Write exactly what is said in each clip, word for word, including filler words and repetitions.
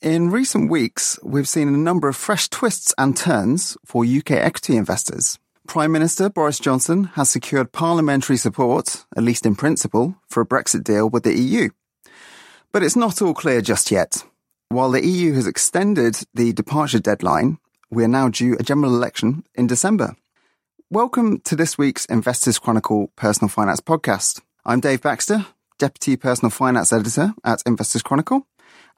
In recent weeks, we've seen a number of fresh twists and turns for U K equity investors. Prime Minister Boris Johnson has secured parliamentary support, at least in principle, for a Brexit deal with the E U. But it's not all clear just yet. While the E U has extended the departure deadline, we are now due a general election in December. Welcome to this week's Investors Chronicle Personal Finance Podcast. I'm Dave Baxter, Deputy Personal Finance Editor at Investors Chronicle.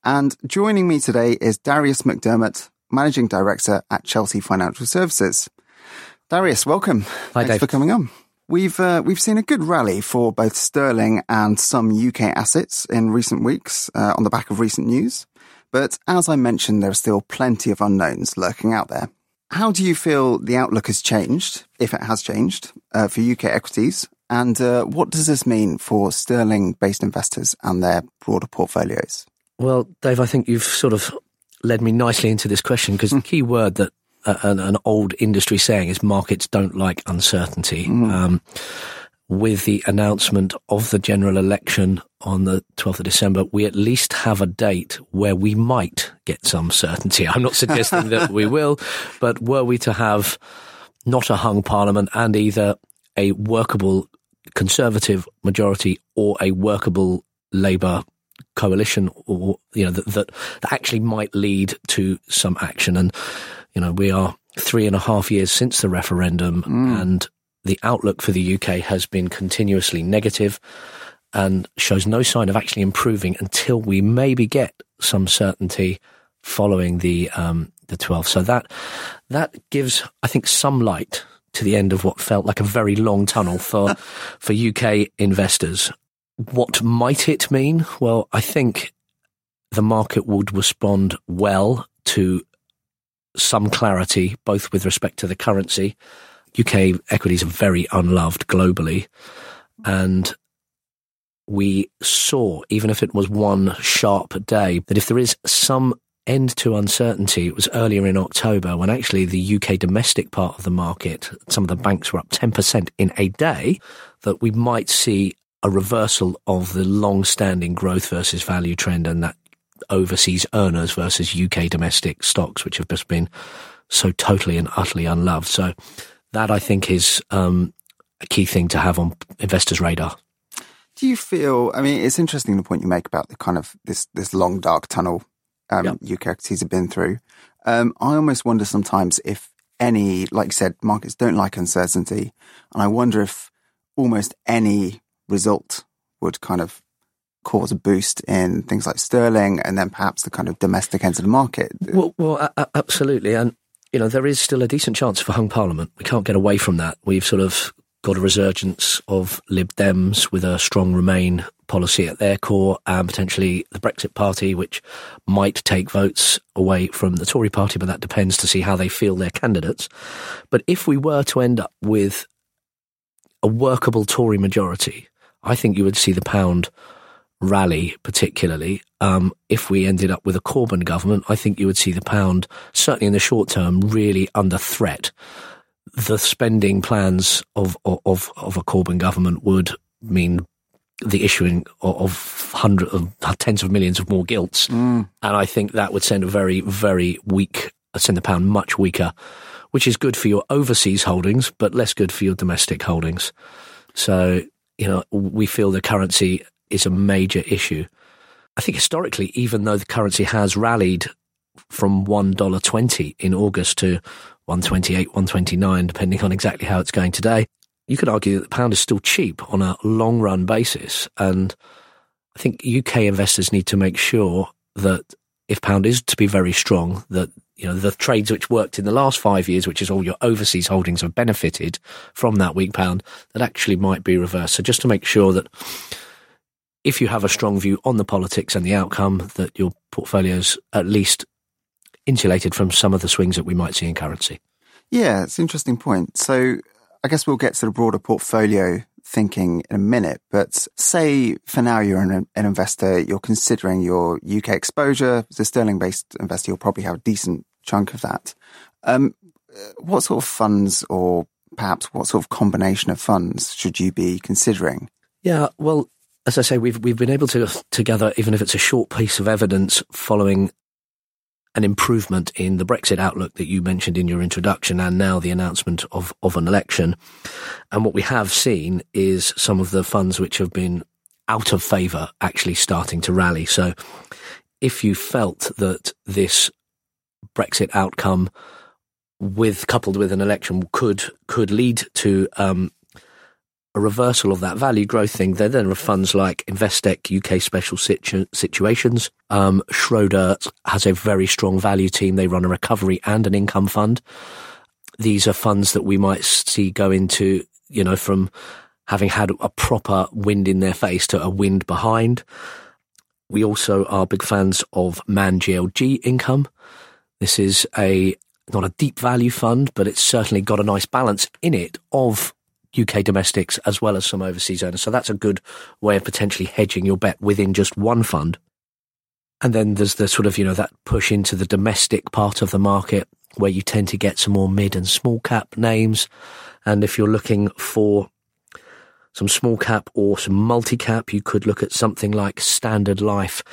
And joining me today is Darius McDermott, Managing Director at Chelsea Financial Services. Darius, welcome. Hi, Dave. Thanks for coming on. We've uh, we've seen a good rally for both sterling and some U K assets in recent weeks uh, on the back of recent news. But as I mentioned, there are still plenty of unknowns lurking out there. How do you feel the outlook has changed, if it has changed, uh, for U K equities? And uh, what does this mean for sterling-based investors and their broader portfolios? Well, Dave, I think you've sort of led me nicely into this question because mm. the key word that uh, an, an old industry saying is markets don't like uncertainty. Mm. Um, with the announcement of the general election on the twelfth of December, we at least have a date where we might get some certainty. I'm not suggesting that we will, but were we to have not a hung parliament and either a workable Conservative majority or a workable Labour coalition, or you know that, that that actually might lead to some action. And you know, we are three and a half years since the referendum, mm. and the outlook for the U K has been continuously negative and shows no sign of actually improving until we maybe get some certainty following the um the twelfth. So that that gives, I think, some light to the end of what felt like a very long tunnel for for U K investors. What might it mean? Well, I think the market would respond well to some clarity, both with respect to the currency. U K equities are very unloved globally. And we saw, even if it was one sharp day, that if there is some end to uncertainty, it was earlier in October when actually the U K domestic part of the market, some of the banks were up ten percent in a day, that we might see a reversal of the long-standing growth versus value trend and that overseas earners versus U K domestic stocks, which have just been so totally and utterly unloved. So that, I think, is um, a key thing to have on investors' radar. Do you feel, I mean, it's interesting the point you make about the kind of this, this long, dark tunnel um, yep. U K equities have been through. Um, I almost wonder sometimes if any, like you said, markets don't like uncertainty. And I wonder if almost any result would kind of cause a boost in things like sterling and then perhaps the kind of domestic end of the market. Well, well a- absolutely. And, you know, there is still a decent chance for hung parliament. We can't get away from that. We've sort of got a resurgence of Lib Dems with a strong Remain policy at their core and potentially the Brexit Party, which might take votes away from the Tory Party, but that depends to see how they feel their candidates. But if we were to end up with a workable Tory majority, I think you would see the pound rally particularly. Um, if we ended up with a Corbyn government, I think you would see the pound, certainly in the short term, really under threat. The spending plans of of, of a Corbyn government would mean the issuing of, hundreds, of tens of millions of more gilts. Mm. And I think that would send a very, very weak, send the pound much weaker, which is good for your overseas holdings, but less good for your domestic holdings. So, you know, we feel the currency is a major issue. I think historically, even though the currency has rallied from one dollar twenty in August to one twenty-eight, one twenty-nine, depending on exactly how it's going today, you could argue that the pound is still cheap on a long-run basis. And I think U K investors need to make sure that if pound is to be very strong, that you know, the trades which worked in the last five years, which is all your overseas holdings have benefited from that weak pound, that actually might be reversed. So just to make sure that if you have a strong view on the politics and the outcome, that your portfolio's at least insulated from some of the swings that we might see in currency. Yeah, it's an interesting point. So I guess we'll get to the broader portfolio thinking in a minute, but say for now you're an, an investor, you're considering your U K exposure. As a sterling-based investor, you'll probably have a decent chunk of that. Um, what sort of funds or perhaps what sort of combination of funds should you be considering? Yeah, well, as I say, we've we've been able to, to gather, even if it's a short piece of evidence following an improvement in the Brexit outlook that you mentioned in your introduction, and now the announcement of, of an election. And what we have seen is some of the funds which have been out of favour actually starting to rally. So if you felt that this Brexit outcome with coupled with an election could could lead to um, a reversal of that value growth thing, then there are funds like Investec U K Special Situ- Situations. Um, Schroders has a very strong value team. They run a recovery and an income fund. These are funds that we might see go into, you know, from having had a proper wind in their face to a wind behind. We also are big fans of M A N G L G Income. This is a not a deep value fund, but it's certainly got a nice balance in it of U K domestics as well as some overseas owners. So that's a good way of potentially hedging your bet within just one fund. And then there's the sort of, you know, that push into the domestic part of the market where you tend to get some more mid and small cap names. And if you're looking for some small cap or some multi-cap, you could look at something like Standard Life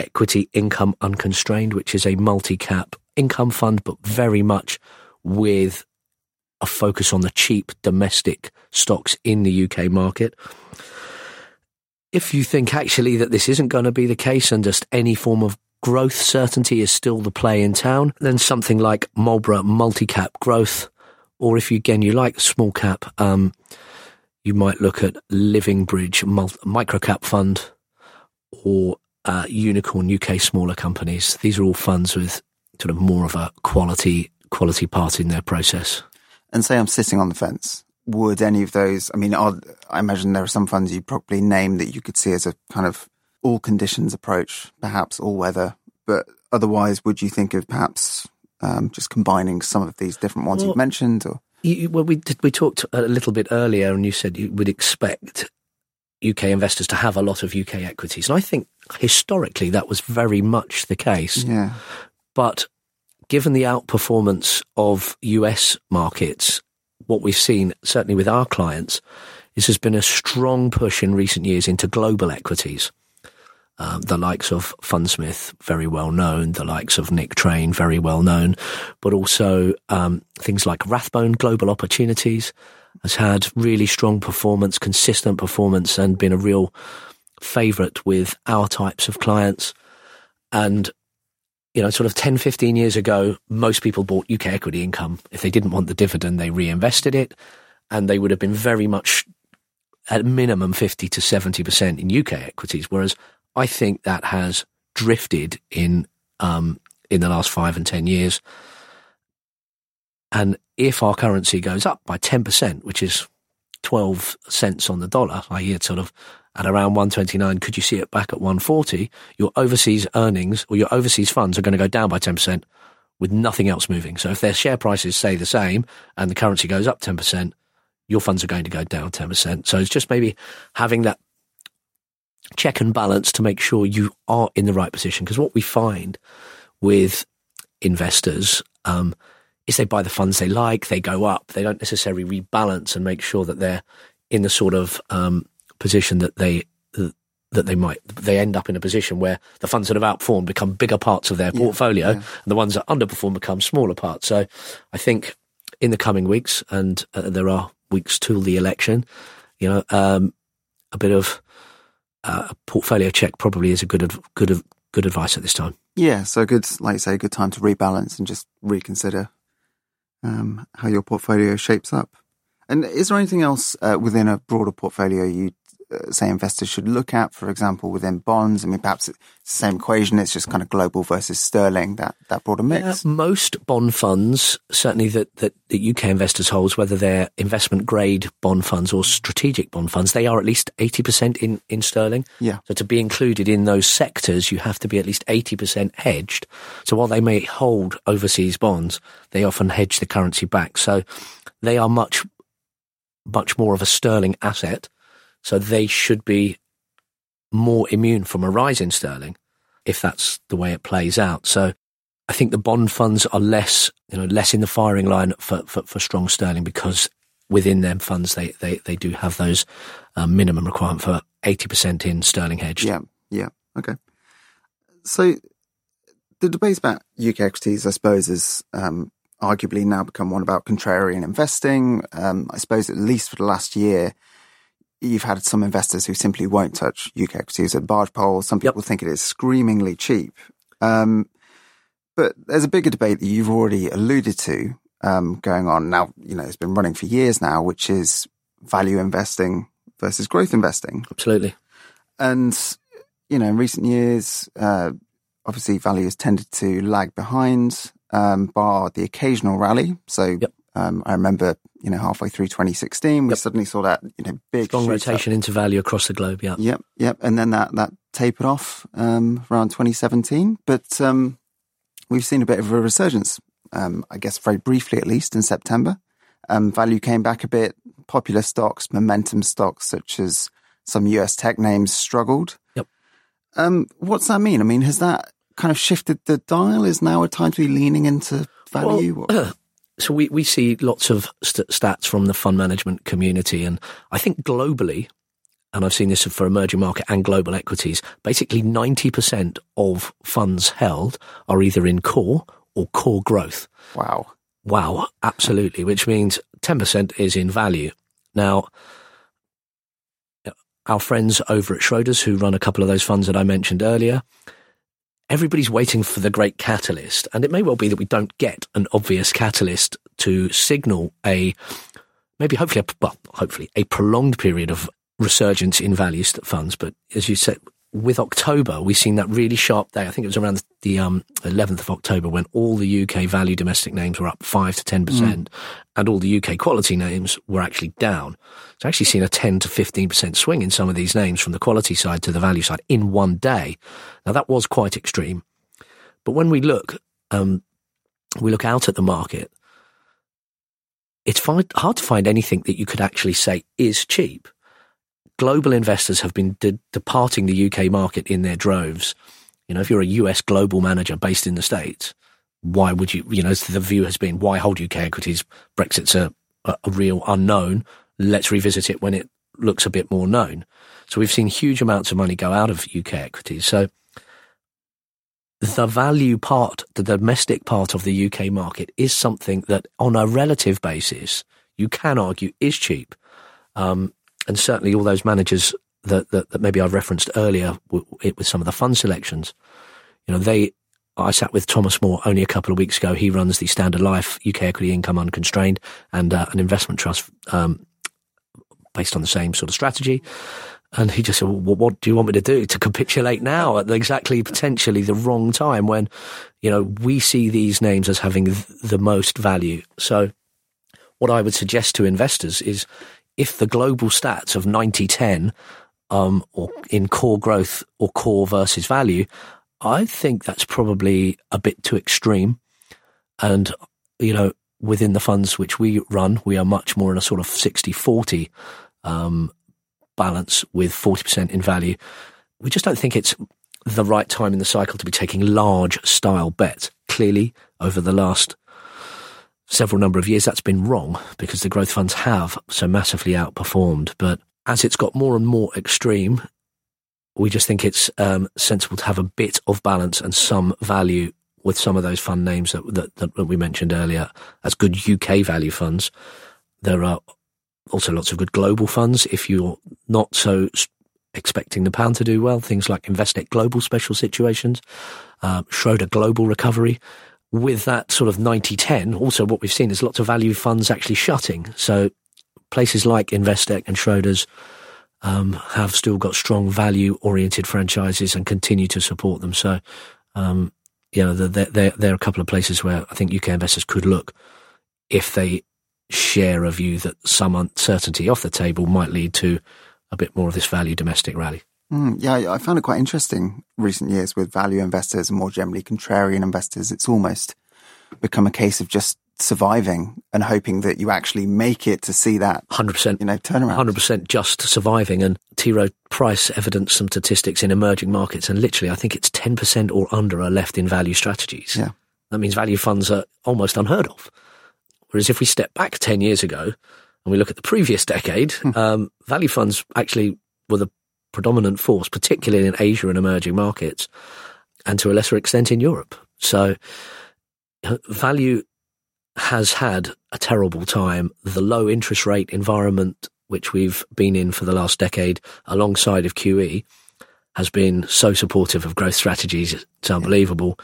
Equity Income Unconstrained, which is a multi-cap income fund, but very much with a focus on the cheap domestic stocks in the U K market. If you think actually that this isn't going to be the case and just any form of growth certainty is still the play in town, then something like Marlborough Multicap Growth, or if you again you like small cap, um, you might look at Livingbridge multi- Microcap Fund or uh, Unicorn U K Smaller Companies. These are all funds with sort of more of a quality quality part in their process. And say I'm sitting on the fence, would any of those, I mean, are, I imagine there are some funds you probably name that you could see as a kind of all conditions approach, perhaps all weather, but otherwise would you think of perhaps um, just combining some of these different ones well, you've mentioned? Or you, Well, we did, we talked a little bit earlier and you said you would expect U K investors to have a lot of U K equities. And I think historically that was very much the case. Yeah. But given the outperformance of U S markets, what we've seen, certainly with our clients, is there's been a strong push in recent years into global equities. Um, the likes of Fundsmith, very well known, the likes of Nick Train, very well known, but also um, things like Rathbone Global Opportunities has had really strong performance, consistent performance, and been a real favourite with our types of clients. And you know, sort of ten, fifteen years ago, most people bought U K equity income. If they didn't want the dividend, they reinvested it, and they would have been very much at minimum fifty to seventy percent in U K equities. Whereas I think that has drifted in um, in the last five and ten years. And if our currency goes up by ten percent, which is twelve cents on the dollar, that is it's sort of at around one twenty-nine, could you see it back at one forty, your overseas earnings or your overseas funds are going to go down by ten percent with nothing else moving. So if their share prices stay the same and the currency goes up ten percent, your funds are going to go down ten percent. So it's just maybe having that check and balance to make sure you are in the right position. Because what we find with investors um, is they buy the funds they like, they go up, they don't necessarily rebalance and make sure that they're in the sort of um, position that they that they might they end up in a position where the funds that have outperformed become bigger parts of their portfolio, yeah, yeah. and the ones that underperform become smaller parts. So I think in the coming weeks, and uh, there are weeks till the election, you know, um, a bit of uh, a portfolio check probably is a good ad- good ad- good advice at this time. Yeah, so good, like you say, good time to rebalance and just reconsider um, how your portfolio shapes up. And is there anything else uh, within a broader portfolio you uh, say investors should look at, for example, within bonds? I mean, perhaps it's the same equation, it's just kind of global versus sterling, that, that broader mix. Uh, most bond funds, certainly that, that the U K investors holds, whether they're investment grade bond funds or strategic bond funds, they are at least eighty percent in, in sterling. Yeah. So to be included in those sectors, you have to be at least eighty percent hedged. So while they may hold overseas bonds, they often hedge the currency back. So they are much much more of a sterling asset, so they should be more immune from a rise in sterling if that's the way it plays out. So I think the bond funds are less, you know, less in the firing line for, for, for strong sterling, because within them funds they, they, they do have those uh, minimum requirement for eighty percent in sterling hedged. Yeah, yeah, okay. So the debate about U K equities, I suppose, has um, arguably now become one about contrarian investing. Um, I suppose at least for the last year, you've had some investors who simply won't touch U K equities at barge pole. Some people yep. think it is screamingly cheap. Um, but there's a bigger debate that you've already alluded to um, going on now. You know, it's been running for years now, which is value investing versus growth investing. Absolutely. And, you know, in recent years, uh, obviously value has tended to lag behind, um, bar the occasional rally. So yep. um, I remember, you know, halfway through twenty sixteen, we yep. suddenly saw that, you know, big strong rotation up. into value across the globe. Yeah. Yep. Yep. And then that, that tapered off um, around twenty seventeen. But um, we've seen a bit of a resurgence, um, I guess, very briefly, at least in September. Um, value came back a bit. Popular stocks, momentum stocks, such as some U S tech names struggled. Yep. Um, what's that mean? I mean, has that kind of shifted the dial? Is now a time to be leaning into value? Well, uh, so we, we see lots of st- stats from the fund management community. And I think globally, and I've seen this for emerging market and global equities, basically ninety percent of funds held are either in core or core growth. Wow. Wow, absolutely, which means ten percent is in value. Now, our friends over at Schroders, who run a couple of those funds that I mentioned earlier, everybody's waiting for the great catalyst, and it may well be that we don't get an obvious catalyst to signal a, maybe hopefully, a, well, hopefully, a prolonged period of resurgence in value funds. But as you said, with October, we've seen that really sharp day. I think it was around the um, eleventh of October when all the U K value domestic names were up five to ten percent mm. and all the U K quality names were actually down. So actually seen a ten to fifteen percent swing in some of these names from the quality side to the value side in one day. Now, that was quite extreme. But when we look, um, we look out at the market, it's fi- hard to find anything that you could actually say is cheap. Global investors have been de- departing the U K market in their droves. You know, if you're a U S global manager based in the States, why would you, you know, the view has been, why hold U K equities? Brexit's a, a real unknown. Let's revisit it when it looks a bit more known. So we've seen huge amounts of money go out of U K equities. So the value part, the domestic part of the U K market is something that on a relative basis, you can argue is cheap. Um, And certainly all those managers that, that, that maybe I referenced earlier w- w- with some of the fund selections, you know, they, I sat with Thomas Moore only a couple of weeks ago. He runs the Standard Life U K Equity Income Unconstrained and uh, an investment trust um, based on the same sort of strategy. And he just said, well, what do you want me to do? To capitulate now at exactly potentially the wrong time when, you know, we see these names as having th- the most value. So what I would suggest to investors is, if the global stats of ninety ten um, or in core growth or core versus value, I think that's probably a bit too extreme. And, you know, within the funds which we run, we are much more in a sort of sixty forty um, balance with forty percent in value. We just don't think it's the right time in the cycle to be taking large style bets. Clearly, over the last several number of years, that's been wrong because the growth funds have so massively outperformed. But as it's got more and more extreme, we just think it's um, sensible to have a bit of balance and some value with some of those fund names that, that, that we mentioned earlier as good U K value funds. There are also lots of good global funds. If you're not so expecting the pound to do well, things like Investec Global Special Situations, uh, Schroder Global Recovery. With that sort of ninety ten, also what we've seen is lots of value funds actually shutting. So places like Investec and Schroders um, have still got strong value-oriented franchises and continue to support them. So, um, you know, there, there, there are a couple of places where I think U K investors could look if they share a view that some uncertainty off the table might lead to a bit more of this value domestic rally. Mm, yeah, I found it quite interesting recent years with value investors and more generally contrarian investors. It's almost become a case of just surviving and hoping that you actually make it to see that one hundred percent, you know, turnaround. one hundred percent just surviving. And T. Rowe Price evidenced some statistics in emerging markets, and literally I think it's ten percent or under are left in value strategies. Yeah. That means value funds are almost unheard of. Whereas if we step back ten years ago and we look at the previous decade, mm. um, value funds actually were the predominant force, particularly in Asia and emerging markets, and to a lesser extent in Europe. So value has had a terrible time. The low interest rate environment, which we've been in for the last decade, alongside of Q E, has been so supportive of growth strategies. It's unbelievable.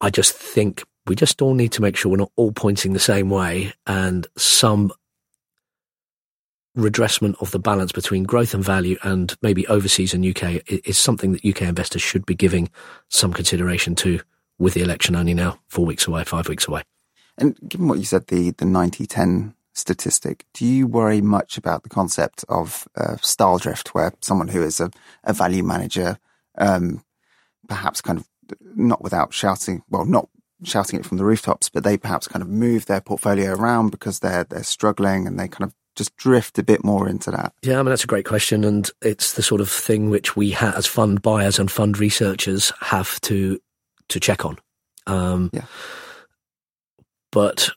I just think we just all need to make sure we're not all pointing the same way, and some redressment of the balance between growth and value, and maybe overseas and U K, is something that U K investors should be giving some consideration to, with the election only now four weeks away, five weeks away. And given what you said, the the ninety ten statistic, do you worry much about the concept of uh, style drift, where someone who is a, a value manager, um, perhaps kind of not without shouting, well, not shouting it from the rooftops, but they perhaps kind of move their portfolio around because they're they're struggling, and they kind of just drift a bit more into that? Yeah, I mean, that's a great question. And it's the sort of thing which we ha- as fund buyers and fund researchers have to to check on. Um, yeah. But,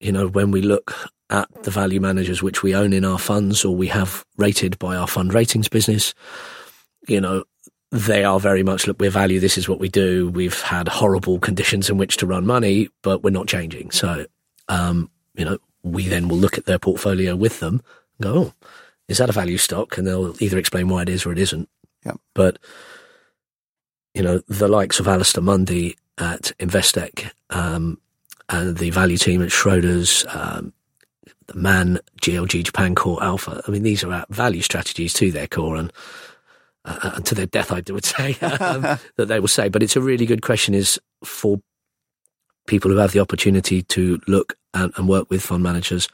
you know, when we look at the value managers which we own in our funds, or we have rated by our fund ratings business, you know, they are very much, look, we're value, this is what we do. We've had horrible conditions in which to run money, but we're not changing. So, um, you know, we then will look at their portfolio with them and go, oh, is that a value stock? And they'll either explain why it is or it isn't. Yeah. But, you know, the likes of Alistair Mundy at Investec, um, and the value team at Schroders, um, the M A N G L G Japan Core Alpha. I mean, these are our value strategies to their core, and uh, and to their death, I would say, um, that they will say. But it's a really good question, is for people who have the opportunity to look and, and work with fund managers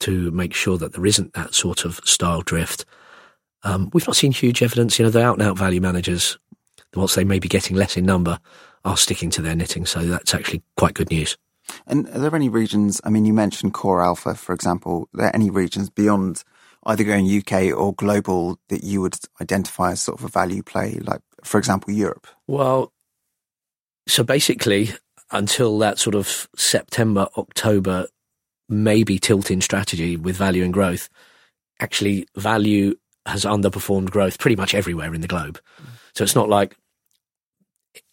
to make sure that there isn't that sort of style drift. Um, we've not seen huge evidence. You know, the out-and-out value managers, whilst they may be getting less in number, are sticking to their knitting. So that's actually quite good news. And are there any regions, I mean, you mentioned Core Alpha, for example, are there any regions beyond either going U K or global that you would identify as sort of a value play, like, for example, Europe? Well, so basically, until that sort of September, October, maybe tilt in strategy with value and growth, actually value has underperformed growth pretty much everywhere in the globe. Mm. So it's not like,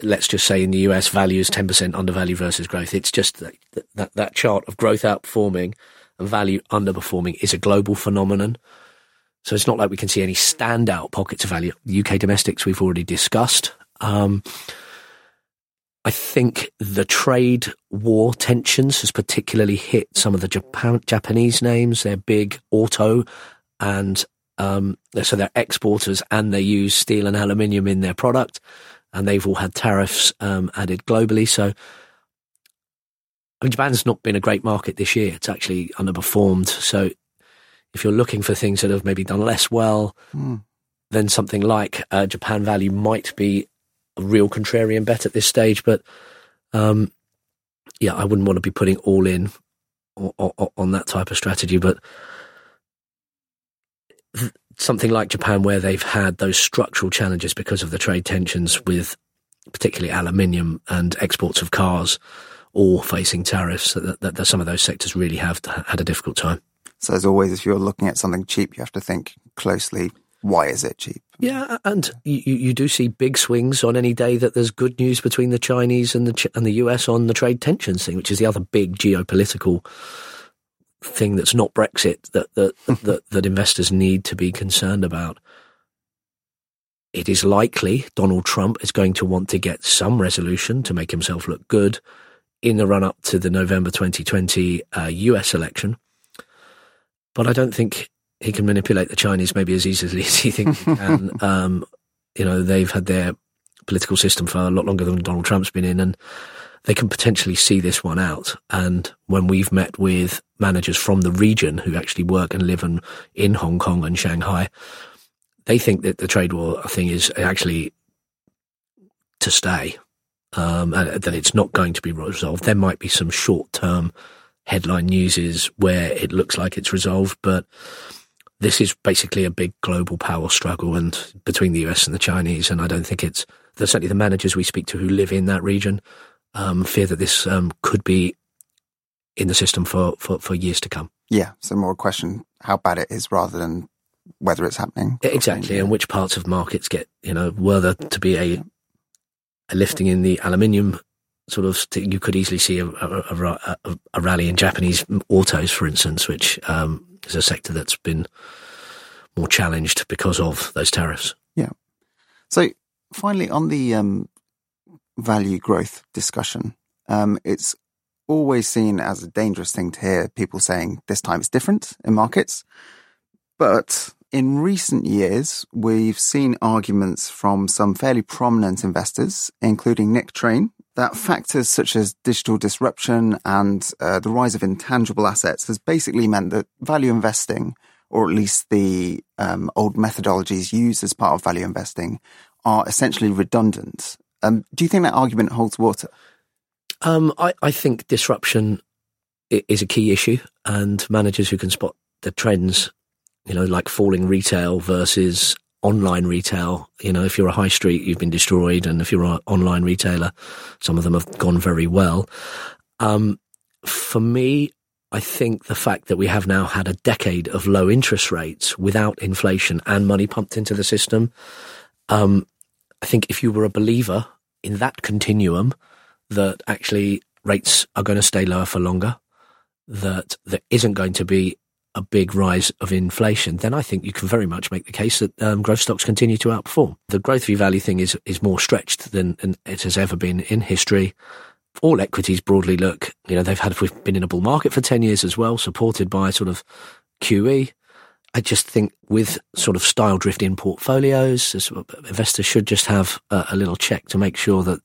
let's just say in the U S, value is ten percent undervalued versus growth. It's just that, that that chart of growth outperforming and value underperforming is a global phenomenon. So it's not like we can see any standout pockets of value. U K domestics we've already discussed. Um, I think the trade war tensions has particularly hit some of the Japan, Japanese names. They're big auto, and um, so they're exporters, and they use steel and aluminium in their product, and they've all had tariffs um, added globally. So I mean, Japan's not been a great market this year. It's actually underperformed. So if you're looking for things that have maybe done less well, mm. then something like uh, Japan value might be a real contrarian bet at this stage. But um, yeah, I wouldn't want to be putting all in on, on, on that type of strategy. But th- something like Japan, where they've had those structural challenges because of the trade tensions with particularly aluminium and exports of cars, all facing tariffs, that, that, that some of those sectors really have had a difficult time. So as always, if you're looking at something cheap, you have to think closely, why is it cheap? Yeah, and you, you do see big swings on any day that there's good news between the Chinese and the and the U S on the trade tensions thing, which is the other big geopolitical thing that's not Brexit that that that, that investors need to be concerned about. It is likely Donald Trump is going to want to get some resolution to make himself look good in the run-up to the November twenty twenty uh, U S election. But I don't think he can manipulate the Chinese maybe as easily as he thinks he can. Um, you know, they've had their political system for a lot longer than Donald Trump's been in, and they can potentially see this one out. And when we've met with managers from the region who actually work and live in, in Hong Kong and Shanghai, they think that the trade war thing is actually to stay, um, and that it's not going to be resolved. There might be some short-term headline newses where it looks like it's resolved, but this is basically a big global power struggle, and between the U S and the Chinese. And I don't think it's, certainly the managers we speak to who live in that region um, fear that this um, could be in the system for, for, for years to come. Yeah, so more a question how bad it is rather than whether it's happening. Exactly, and which parts of markets get, you know, were there to be a a lifting in the aluminium sort of, you could easily see a, a, a, a rally in Japanese autos, for instance, which um, is a sector that's been more challenged because of those tariffs. Yeah. So finally, on the um, value growth discussion, um, it's always seen as a dangerous thing to hear people saying this time it's different in markets. But in recent years, we've seen arguments from some fairly prominent investors, including Nick Train, that factors such as digital disruption and uh, the rise of intangible assets has basically meant that value investing, or at least the um, old methodologies used as part of value investing, are essentially redundant. Um, do you think that argument holds water? Um, I, I think disruption is a key issue, and managers who can spot the trends, you know, like falling retail versus online retail. You know, if you're a high street, you've been destroyed, and if you're an online retailer, some of them have gone very well. Um, for me, I think the fact that we have now had a decade of low interest rates without inflation and money pumped into the system, um, I think if you were a believer in that continuum, that actually rates are going to stay lower for longer, that there isn't going to be a big rise of inflation, then I think you can very much make the case that um, growth stocks continue to outperform. The growth v value thing is is more stretched than, than it has ever been in history. All equities broadly look, you know, they've had, we've been in a bull market for ten years as well, supported by sort of Q E. I just think with sort of style drift in portfolios, investors should just have a, a little check to make sure that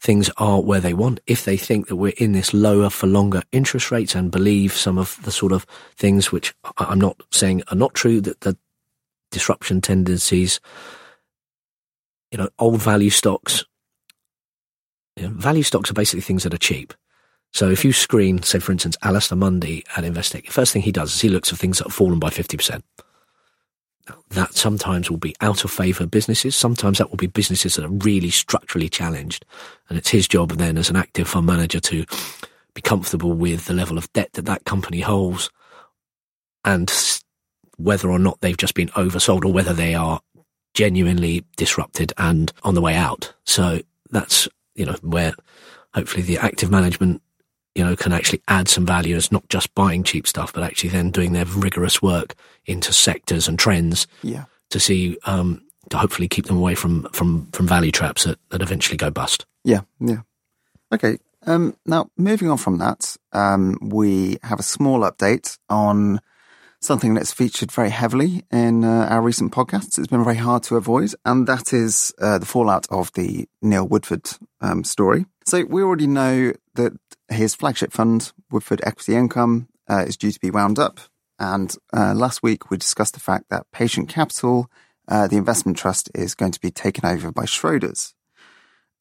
things are where they want. If they think that we're in this lower for longer interest rates and believe some of the sort of things which I'm not saying are not true, that the disruption tendencies, you know, old value stocks, you know, value stocks are basically things that are cheap. So if you screen, say, for instance, Alistair Mundy at Investec, the first thing he does is he looks at things that have fallen by fifty percent. That sometimes will be out of favour businesses. Sometimes that will be businesses that are really structurally challenged. And it's his job then as an active fund manager to be comfortable with the level of debt that that company holds and whether or not they've just been oversold or whether they are genuinely disrupted and on the way out. So that's, you know, where hopefully the active management, you know, can actually add some value. It's not just buying cheap stuff, but actually then doing their rigorous work into sectors and trends yeah. to see, um, to hopefully keep them away from, from, from value traps that, that eventually go bust. Yeah, yeah. Okay, um, now moving on from that, um, we have a small update on something that's featured very heavily in uh, our recent podcasts. It's been very hard to avoid, and that is uh, the fallout of the Neil Woodford um, story. So we already know that his flagship fund, Woodford Equity Income, uh, is due to be wound up. And uh, last week we discussed the fact that Patient Capital, uh, the investment trust, is going to be taken over by Schroders.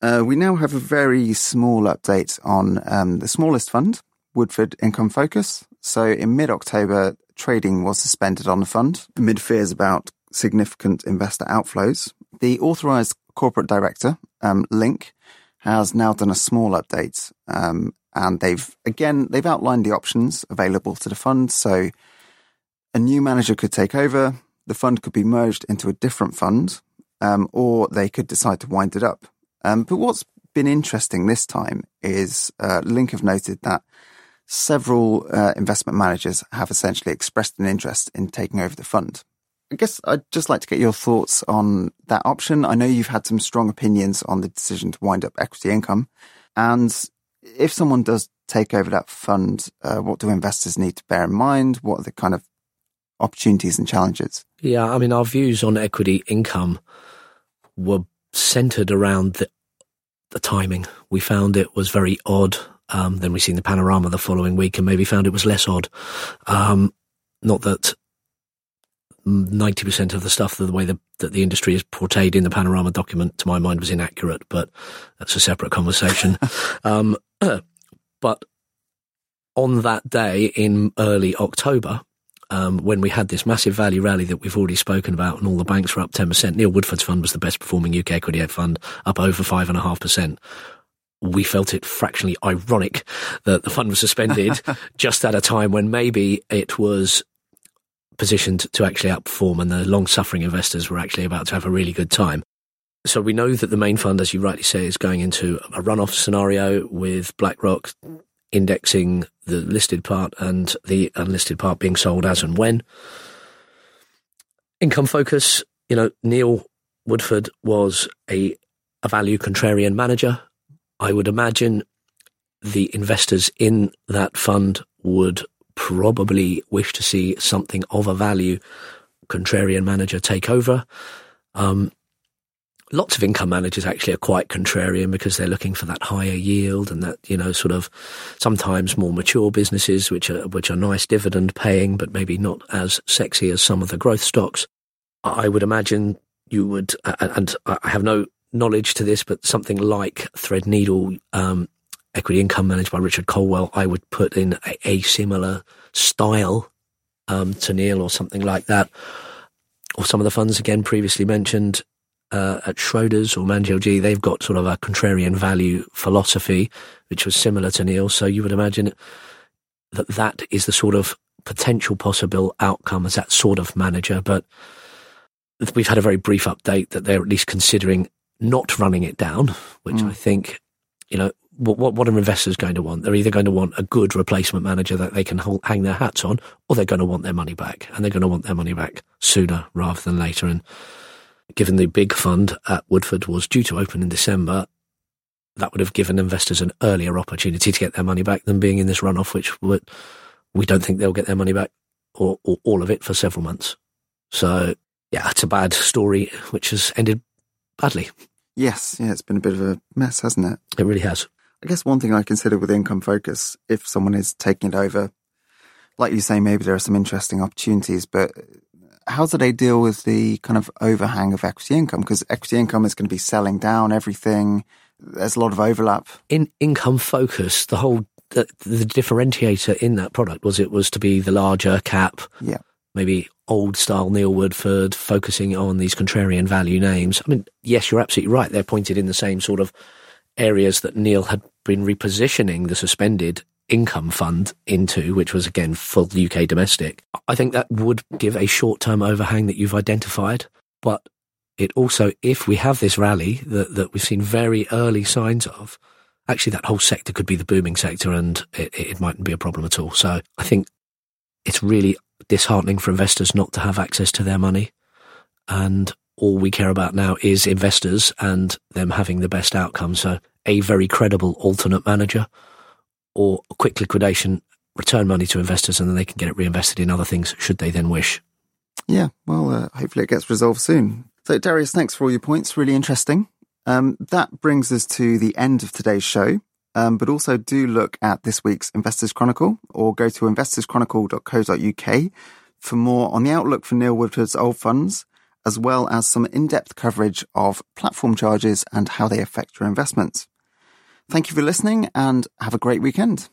Uh, we now have a very small update on um, the smallest fund, Woodford Income Focus. So in mid-October, trading was suspended on the fund amid fears about significant investor outflows. The authorised corporate director, um, Link, has now done a small update, um, and they've, again, they've outlined the options available to the fund. So a new manager could take over, the fund could be merged into a different fund, um, or they could decide to wind it up. Um, but what's been interesting this time is uh, Link have noted that several uh, investment managers have essentially expressed an interest in taking over the fund. I guess I'd just like to get your thoughts on that option. I know you've had some strong opinions on the decision to wind up Equity Income. And if someone does take over that fund, uh, what do investors need to bear in mind? What are the kind of opportunities and challenges? Yeah, I mean, our views on Equity Income were centred around the, the timing. We found it was very odd. Um, then we've seen the panorama the following week and maybe found it was less odd. Um, not that ninety percent of the stuff, the way the, that the industry is portrayed in the panorama document, to my mind, was inaccurate, but that's a separate conversation. um, but on that day in early October, um, when we had this massive value rally that we've already spoken about and all the banks were up ten percent, Neil Woodford's fund was the best performing U K equity fund, up over five point five percent. We felt it fractionally ironic that the fund was suspended just at a time when maybe it was positioned to actually outperform and the long-suffering investors were actually about to have a really good time. So we know that the main fund, as you rightly say, is going into a run-off scenario with BlackRock indexing the listed part and the unlisted part being sold as and when. Income Focus, you know, Neil Woodford was a, a value contrarian manager. I would imagine the investors in that fund would probably wish to see something of a value contrarian manager take over. Um, lots of income managers actually are quite contrarian because they're looking for that higher yield and that, you know, sort of sometimes more mature businesses, which are, which are nice dividend paying, but maybe not as sexy as some of the growth stocks. I would imagine you would, and I have no knowledge to this, but something like Threadneedle um, Equity Income managed by Richard Colwell, I would put in a, a similar style um, to Neil or something like that. Or some of the funds, again, previously mentioned uh, at Schroders or MAN G L G, they've got sort of a contrarian value philosophy, which was similar to Neil. So you would imagine that that is the sort of potential possible outcome as that sort of manager. But we've had a very brief update that they're at least considering not running it down, which mm. I think, you know, what, what are investors going to want? They're either going to want a good replacement manager that they can hold, hang their hats on, or they're going to want their money back, and they're going to want their money back sooner rather than later. And given the big fund at Woodford was due to open in December, that would have given investors an earlier opportunity to get their money back than being in this runoff, which would, we don't think they'll get their money back or, or all of it for several months. So, yeah, it's a bad story, which has ended badly. Yes, yeah, it's been a bit of a mess, hasn't it? It really has. I guess one thing I consider with Income Focus, if someone is taking it over, like you say, maybe there are some interesting opportunities, but how do they deal with the kind of overhang of equity income? Because equity income is going to be selling down everything. There's a lot of overlap. In Income Focus, the whole the, the differentiator in that product was it was to be the larger cap, yeah, maybe old-style Neil Woodford, focusing on these contrarian value names. I mean, yes, you're absolutely right. They're pointed in the same sort of areas that Neil had been repositioning the suspended income fund into, which was, again, full U K domestic. I think that would give a short-term overhang that you've identified. But it also, if we have this rally that, that we've seen very early signs of, actually that whole sector could be the booming sector and it, it mightn't be a problem at all. So I think it's really disheartening for investors not to have access to their money, and all we care about now is investors and them having the best outcome. So a very credible alternate manager or a quick liquidation, return money to investors, and then they can get it reinvested in other things should they then wish. Yeah, well, uh, hopefully it gets resolved soon. So Darius, thanks for all your points, really interesting. Um, that brings us to the end of today's show. Um, but also do look at this week's Investors Chronicle, or go to investors chronicle dot co dot U K for more on the outlook for Neil Woodford's old funds, as well as some in-depth coverage of platform charges and how they affect your investments. Thank you for listening and have a great weekend.